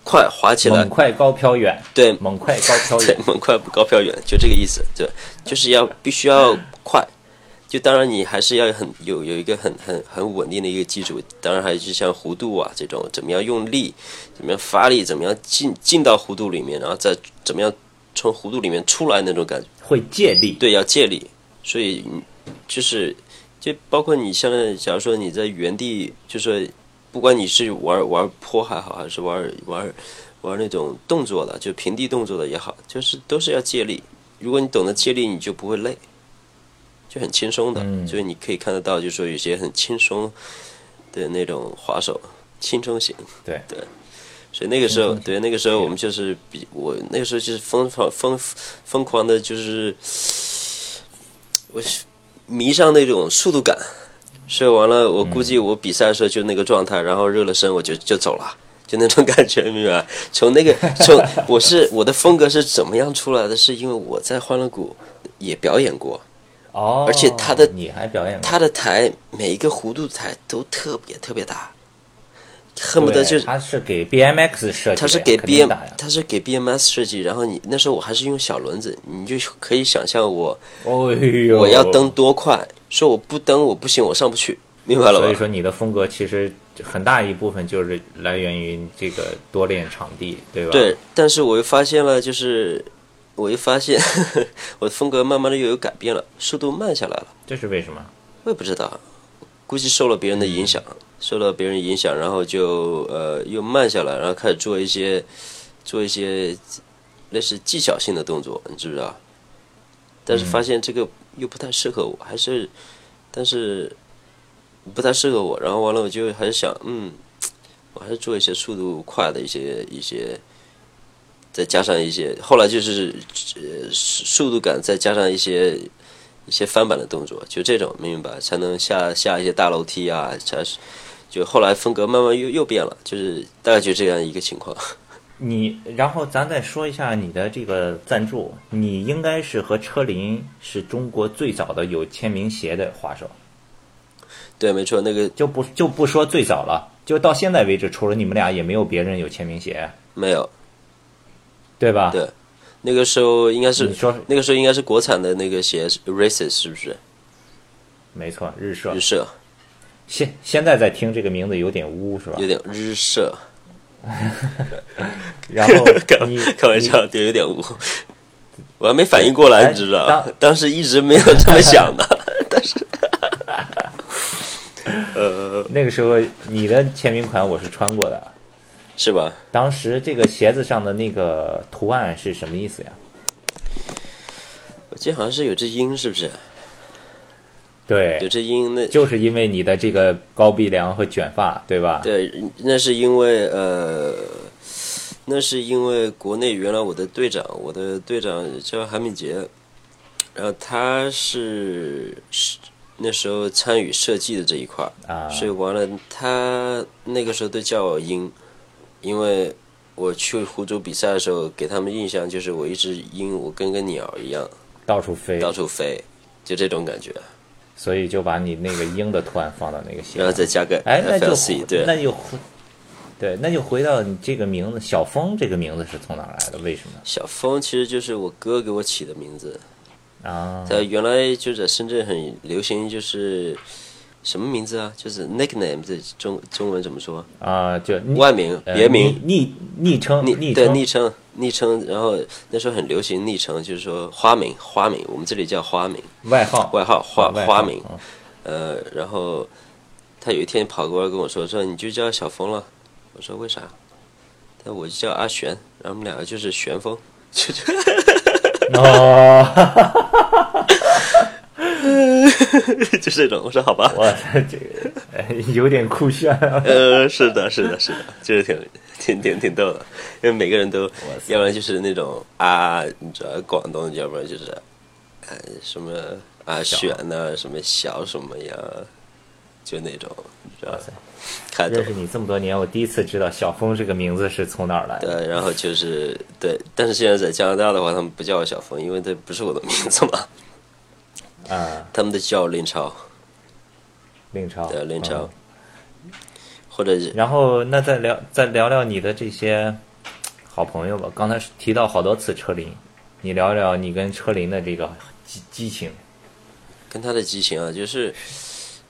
快滑起来，猛快高飘远，对，猛快高飘远，猛快高飘远，就这个意思，对，就是要必须要快，就当然你还是要有一个很稳定的一个基础，当然还是像弧度啊这种，怎么样用力，怎么样发力，怎么样进到弧度里面，然后再怎么样从弧度里面出来那种感觉，会借力，对，要借力，所以就是就包括你像假如说你在原地就是。不管你是玩坡还好，还是玩那种动作的，就平地动作的也好，就是都是要借力。如果你懂得借力，你就不会累，就很轻松的。所以你可以看得到，就是说有些很轻松的那种滑手，轻松型。对对，所以那个时候，对那个时候我们就是我那个时候就是疯狂的，就是我迷上那种速度感。所以完了，我估计我比赛的时候就那个状态，然后热了身我就走了，就那种感觉，明白？从那个我的风格是怎么样出来的？是因为我在欢乐谷也表演过，哦，而且你还表演过？他的台每一个弧度台都特别特别大，恨不得就是他是给 BMX 设计，他是给 BMX 设计，然后你那时候我还是用小轮子，你就可以想象我要蹬多快。说我不蹬我不行，我上不去，明白了吧？所以说你的风格其实很大一部分就是来源于这个多练场地，对吧？对，但是我又发现了，就是我又发现我的风格慢慢的又有改变了，速度慢下来了。这是为什么？我也不知道，估计受了别人的影响，然后就又慢下来，然后开始做一些类似技巧性的动作，你知不知道？但是发现这个又不太适合我，但是不太适合我。然后完了，我就还是想，我还是做一些速度快的一些，再加上一些，后来就是速度感，再加上一些翻板的动作，就这种，明白？才能下一些大楼梯啊，才就后来风格慢慢又变了，就是大概就这样一个情况。然后咱再说一下你的这个赞助，你应该是和车林是中国最早的有签名鞋的滑手。对，没错，那个就不说最早了，就到现在为止，除了你们俩也没有别人有签名鞋。没有，对吧？对，那个时候应该是国产的那个鞋 Races 是不是？没错，日社。现在在听这个名字有点污是吧？有点日社。然后开玩笑，对，有点污，我还没反应过来，你知道，当时一直没有这么想的，但是，那个时候你的签名款我是穿过的，是吧？当时这个鞋子上的那个图案是什么意思呀？我记得好像是有只鹰，是不是？对，就是因那就是因为你的这个高鼻梁和卷发，对吧？对，那是因为国内原来我的队长叫韩敏杰，然后他是那时候参与设计的这一块啊，所以完了他那个时候都叫我鹰，因为我去湖州比赛的时候给他们印象就是我一只鹰，我跟个鸟一样到处飞，就这种感觉，所以就把你那个鹰的图案放到那个鞋，然后再加个 FLC， 对，那就回到你这个名字，小峰这个名字是从哪来的？为什么？小峰其实就是我哥给我起的名字啊。他原来就在深圳很流行，就是什么名字啊？就是 nickname， 这中文怎么说啊？就外名、别名、昵称。然后那时候很流行昵称，就是说花名，我们这里叫花名。外号花名。然后他有一天跑过来跟我说你就叫小峰了。我说为啥？但我就叫阿玄，然后我们两个就是玄风，就哦，就这种。我说好吧，哇，这个有点酷炫啊。是的，就是挺逗的，因为每个人都，要不然就是那种啊，你知道广东，要不然就是什么阿玄呐，什么小什么呀。就那种，知道吧？认识你这么多年，我第一次知道小峰这个名字是从哪儿来的。对，然后就是对，但是现在在加拿大的话，他们不叫我小峰，因为这不是我的名字嘛。啊。他们都叫令超。对，令超。嗯、或者。然后，那再聊聊你的这些好朋友吧。刚才提到好多次车林，你聊聊你跟车林的这个激情。跟他的激情啊，就是。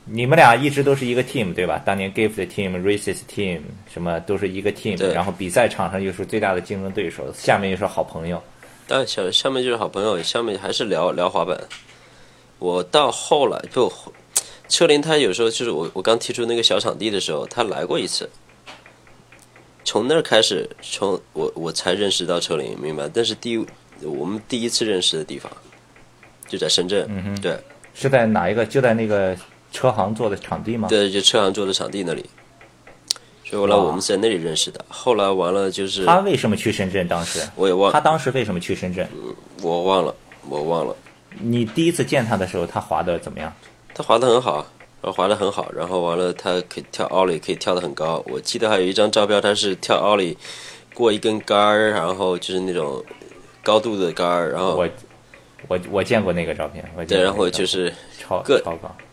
你们俩一直都是一个 team， 对吧？当年 Gift team、Races team 什么都是一个 team， 然后比赛场上又是最大的竞争对手，下面又是好朋友。但下面就是好朋友，下面还是聊滑板。我到后来就，车林他有时候就是我刚提出那个小场地的时候，他来过一次。从那儿开始，从我才认识到车林，明白？但是我们第一次认识的地方就在深圳，嗯、对，是在哪一个？就在那个。车行做的场地吗？对，就车行做的场地那里，所以后来我们在那里认识的。后来完了就是他为什么去深圳？当时我也忘了他当时为什么去深圳，我忘了。你第一次见他的时候，他滑的怎么样？他滑的很好，然后完了他可以跳奥利，可以跳得很高。我记得还有一张照片，他是跳奥利过一根杆儿，然后就是那种高度的杆儿，然后我见过那个照片，对，然后就是超高，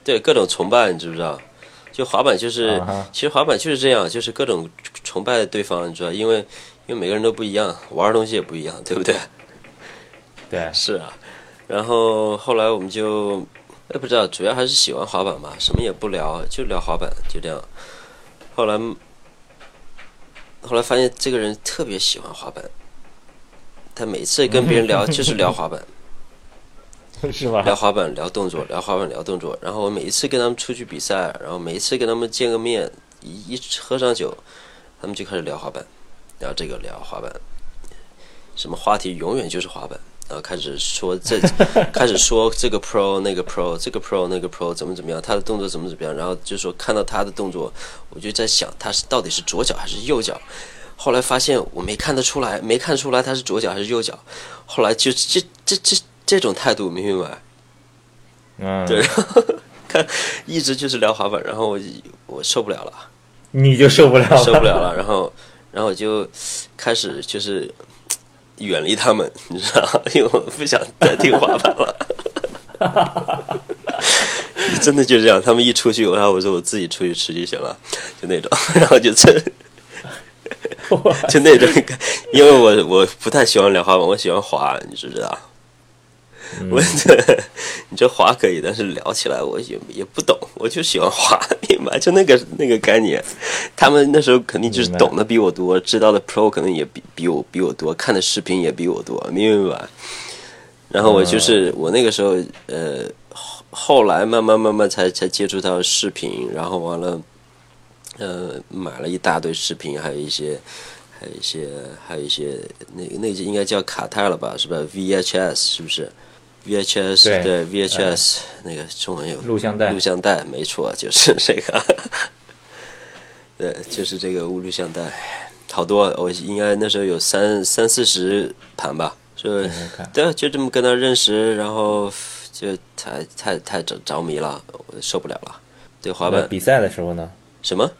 对，各种崇拜，你知不知道？就滑板就是， 其实滑板就是这样，就是各种崇拜对方，你知道，因为每个人都不一样，玩的东西也不一样，对不对？对，是啊。然后后来我们就，不知道，主要还是喜欢滑板吧，什么也不聊，就聊滑板，就这样。后来发现这个人特别喜欢滑板，他每次跟别人聊就是聊滑板。是吧？聊滑板，聊动作。然后我每一次跟他们出去比赛，然后每一次跟他们见个面，一喝上酒，他们就开始聊滑板，聊滑板，什么话题永远就是滑板，然后开始说这个 pro 那个 pro， 这个 pro 那个 pro 怎么样，他的动作怎么样，然后就说看到他的动作，我就在想他是到底是左脚还是右脚。后来发现我没看出来他是左脚还是右脚，后来就这种态度，明白？嗯，对，然后一直就是聊滑板，然后我受不了了，你就受不了了，然后我就开始就是远离他们，你知道，因为我不想再听滑板了。真的就这样，他们一出去，然后我说我自己出去吃就行了，就那种，然后就真。就那种，因为我不太喜欢聊滑板，我喜欢滑，你知不知道？我这，你这滑可以，但是聊起来我也不懂，我就喜欢滑，明白？就那个概念，他们那时候肯定就是懂得比我多，知道的 pro 可能也比我多，看的视频也比我多，明白？然后我就是我那个时候后来慢慢才接触到视频，然后完了买了一大堆视频，还有一些那应该叫卡带了吧，是吧？VHS 是不是？ VHS 对 VHS 那个中文有录像带，没错，就是这个对，就是这个无录像带，好多，我应该那时候有三四十盘吧，就对，就这么跟他认识，然后就太着迷了，我受不了了。对滑板比赛的时候呢？什么？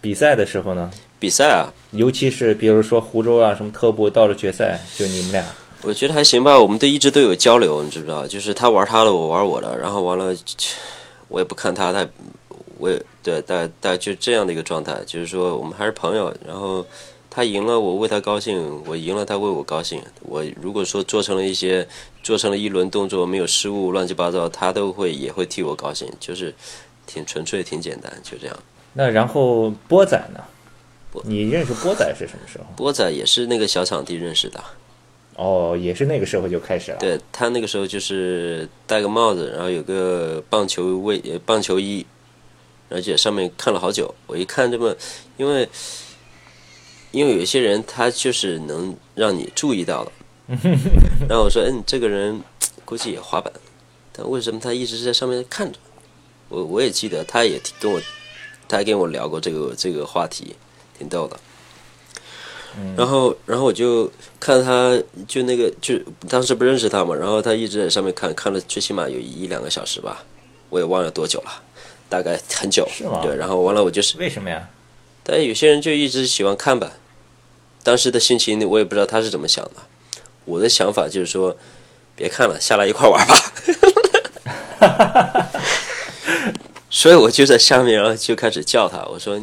比赛的时候呢？比赛啊，尤其是比如说湖州啊，什么特步到了决赛，就你们俩。我觉得还行吧，我们一直都有交流，你知不知道？就是他玩他的，我玩我的，然后完了，我也不看他，他我也对，大概就这样的一个状态，就是说我们还是朋友。然后他赢了，我为他高兴；我赢了，他为我高兴。我如果说做成了一轮动作没有失误，乱七八糟，他都也会替我高兴，就是挺纯粹、挺简单，就这样。那然后波仔呢？你认识波仔是什么时候？波仔也是那个小场地认识的。哦，也是那个时候就开始了。对，他那个时候就是戴个帽子，然后有个棒球衣，而且上面看了好久。我一看这么，因为有些人他就是能让你注意到了，然后我说，这个人估计也滑板，但为什么他一直在上面看着？我也记得，他还跟我聊过这个话题，挺逗的。然后我就看他，就那个，就当时不认识他嘛，然后他一直在上面看了，最起码有1-2个小时吧，我也忘了多久了，大概很久。是吗？对，然后完了我就是为什么呀？但有些人就一直喜欢看吧，当时的心情我也不知道他是怎么想的，我的想法就是说，别看了，下来一块玩吧。所以我就在下面，然后就开始叫他。我说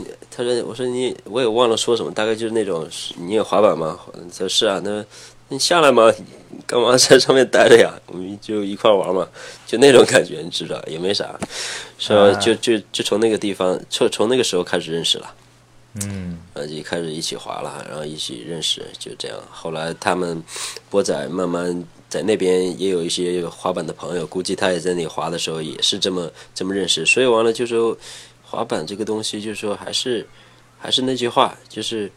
你，我也忘了说什么，大概就是那种，你有滑板吗？他是啊，那你下来嘛，干嘛在上面待着呀？我们就一块玩嘛，就那种感觉，你知道，也没啥。说就从那个地方，从那个时候开始认识了。然后就开始一起滑了，然后一起认识，就这样。后来他们波仔慢慢在那边也有一些滑板的朋友，估计他也在那里滑的时候也是这么认识。所以完了就说，滑板这个东西，就说还是那句话，就是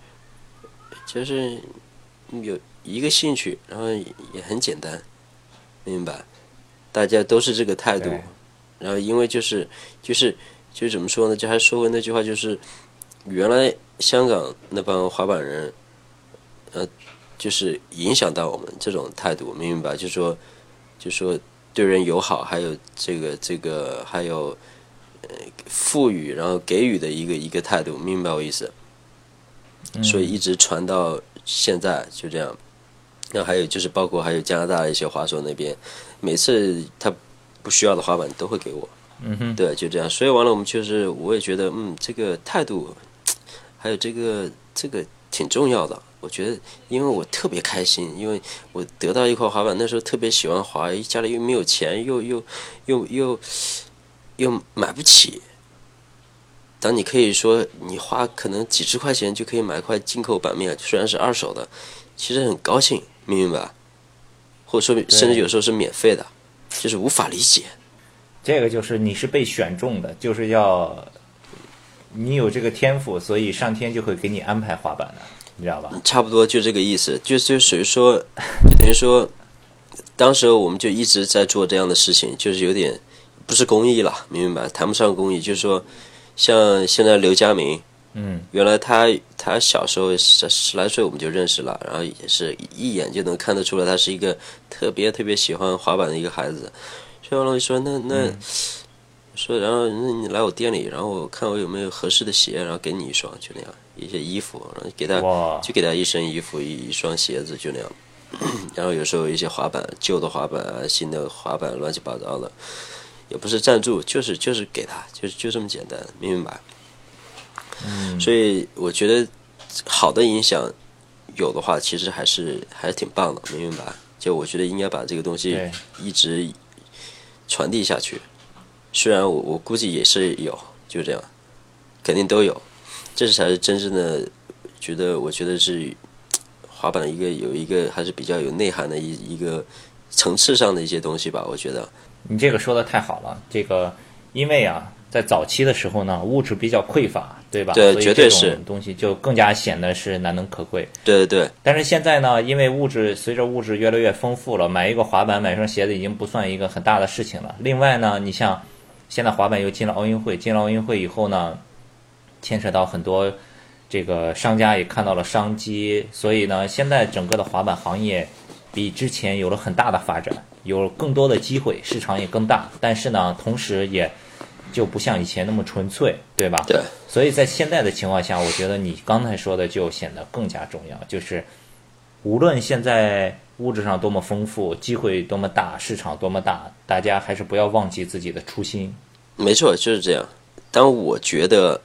有一个兴趣，然后也很简单，明白？大家都是这个态度。然后因为就是怎么说呢？就还说过那句话，就是原来香港那帮滑板人，就是影响到我们这种态度，明白？就说对人友好，还有这个，还有赋予，然后给予的一个态度，明白我意思？所以一直传到现在，就这样。那还有就是包括还有加拿大一些滑手那边，每次他不需要的滑板都会给我，对，就这样。所以完了，我们就是我也觉得，这个态度，还有这个挺重要的。我觉得，因为我特别开心，因为我得到一块滑板，那时候特别喜欢滑，家里又没有钱，又买不起。当你可以说你花可能几十块钱就可以买一块进口板面，虽然是二手的，其实很高兴，明白吧？或者说，甚至有时候是免费的，就是无法理解。这个就是你是被选中的，就是要你有这个天赋，所以上天就会给你安排滑板的。你知道吧？差不多就这个意思，就属于说，就等于说，当时我们就一直在做这样的事情，就是有点不是公益了，明白？谈不上公益，就是说，像现在刘家明，原来他小时候10来岁我们就认识了，然后也是一眼就能看得出来，他是一个特别特别喜欢滑板的一个孩子。所以我说，说，然后你来我店里，然后我看我有没有合适的鞋，然后给你一双，就那样一些衣服，然后就给他一身衣服，一双鞋子，就那样然后有时候一些滑板，旧的滑板啊，新的滑板，乱七八糟的，也不是赞助，就是给他，就这么简单，明白？所以我觉得好的影响有的话，其实还是挺棒的，明白？就我觉得应该把这个东西一直传递下去。虽然我估计也是有，就这样，肯定都有，这才是真正的，我觉得是滑板有一个还是比较有内涵的一个层次上的一些东西吧，我觉得。你这个说的太好了，这个因为啊，在早期的时候呢，物质比较匮乏，对吧？对，绝对是。东西就更加显得是难能可贵。对对对。但是现在呢，因为物质随着物质越来越丰富了，买一个滑板、买双鞋子已经不算一个很大的事情了。另外呢，你像现在滑板又进了奥运会，进了奥运会以后呢，牵扯到很多这个商家也看到了商机，所以呢，现在整个的滑板行业比之前有了很大的发展，有更多的机会，市场也更大，但是呢，同时也就不像以前那么纯粹，对吧？对。所以在现在的情况下，我觉得你刚才说的就显得更加重要，就是无论现在物质上多么丰富，机会多么大，市场多么大，大家还是不要忘记自己的初心。没错，就是这样。当我觉得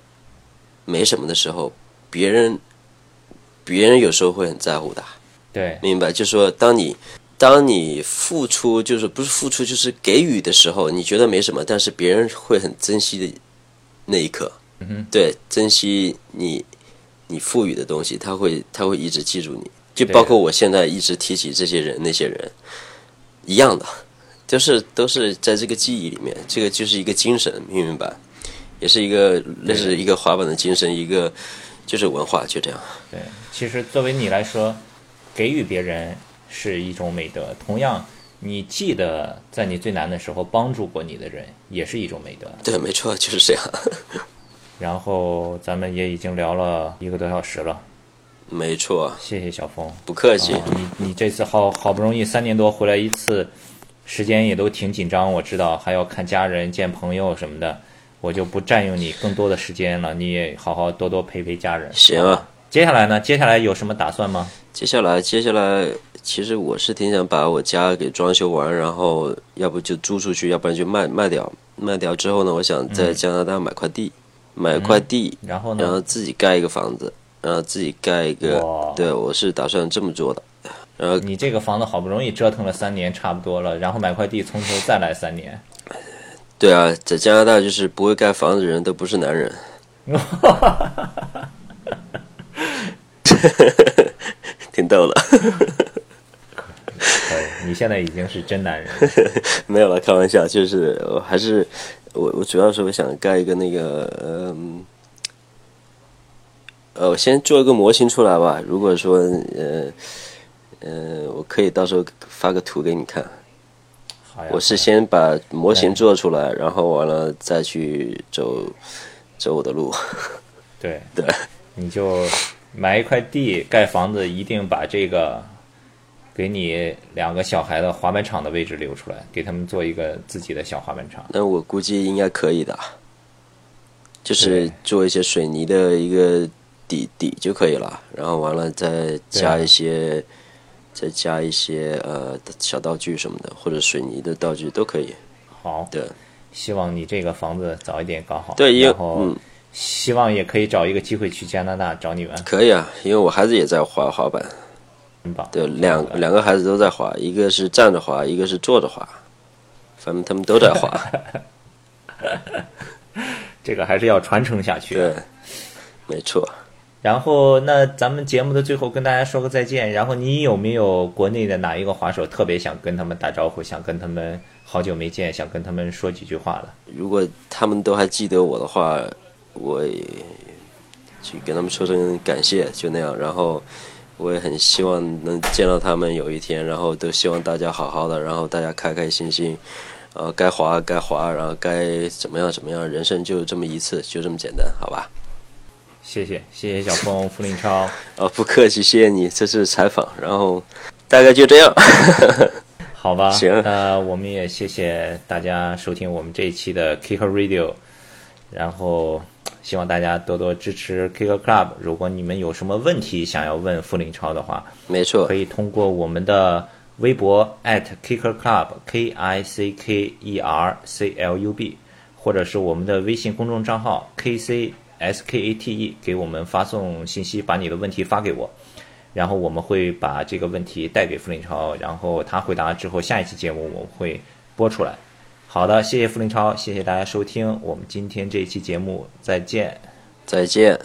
没什么的时候，别人有时候会很在乎的。对，明白，就是说，当你付出，就是不是付出，就是给予的时候，你觉得没什么，但是别人会很珍惜的那一刻，嗯，对，珍惜你赋予的东西，他会一直记住你，就包括我现在一直提起这些人那些人一样的，都是在这个记忆里面，这个就是一个精神，明白，也是一个类似一个滑板的精神，一个就是文化，就这样。对，其实作为你来说。给予别人是一种美德，同样你记得在你最难的时候帮助过你的人也是一种美德。对，没错，就是这样。然后咱们也已经聊了1个多小时了。没错，谢谢小峰。不客气。你这次好不容易3年多回来一次，时间也都挺紧张，我知道还要看家人见朋友什么的，我就不占用你更多的时间了，你也好好多多陪家人。行啊。接下来呢？接下来有什么打算吗？接下来，其实我是挺想把我家给装修完，然后要不就租出去，要不然就卖掉。卖掉之后呢，我想在加拿大买块地，然后呢，然后自己盖一个房子，然后自己盖一个。对，我是打算这么做的。然后你这个房子好不容易折腾了3年，差不多了，然后买块地，从头再来3年。对啊，在加拿大就是不会盖房子的人都不是男人。挺逗了。你现在已经是真男人了。没有了，开玩笑，就是我主要是我想盖一个那个我先做一个模型出来吧，如果说我可以到时候发个图给你看。好呀，我是先把模型做出来，然后完了再去走我的路。对对，你就买一块地盖房子，一定把这个给你2个小孩的滑板场的位置留出来，给他们做一个自己的小滑板场。那我估计应该可以的，就是做一些水泥的一个底就可以了，然后完了再加一些小道具什么的，或者水泥的道具都可以。好，对，希望你这个房子早一点搞好。对，然后希望也可以找一个机会去加拿大找你们。可以啊，因为我孩子也在滑板，很棒。对，两个孩子都在滑，一个是站着滑，一个是坐着滑，反正他们都在滑。这个还是要传承下去。对，没错。然后那咱们节目的最后跟大家说个再见，然后你有没有国内的哪一个滑手特别想跟他们打招呼，想跟他们好久没见，想跟他们说几句话的？如果他们都还记得我的话，我也去跟他们说声感谢，就那样。然后我也很希望能见到他们有一天，然后都希望大家好好的，然后大家开开心心，该滑，然后该怎么样，人生就这么一次，就这么简单，好吧？谢谢小峰傅林超。不客气，谢谢你这次采访，然后大概就这样。好吧，行。我们也谢谢大家收听我们这一期的 Kicker Radio， 然后希望大家多多支持 Kicker Club。如果你们有什么问题想要问傅林超的话，没错，可以通过我们的微博 @Kicker Club KICKERCLUB， 或者是我们的微信公众账号 KCSKATE 给我们发送信息，把你的问题发给我，然后我们会把这个问题带给傅林超，然后他回答之后，下一期节目我们会播出来。好的，谢谢傅林超，谢谢大家收听，我们今天这一期节目，再见。再见。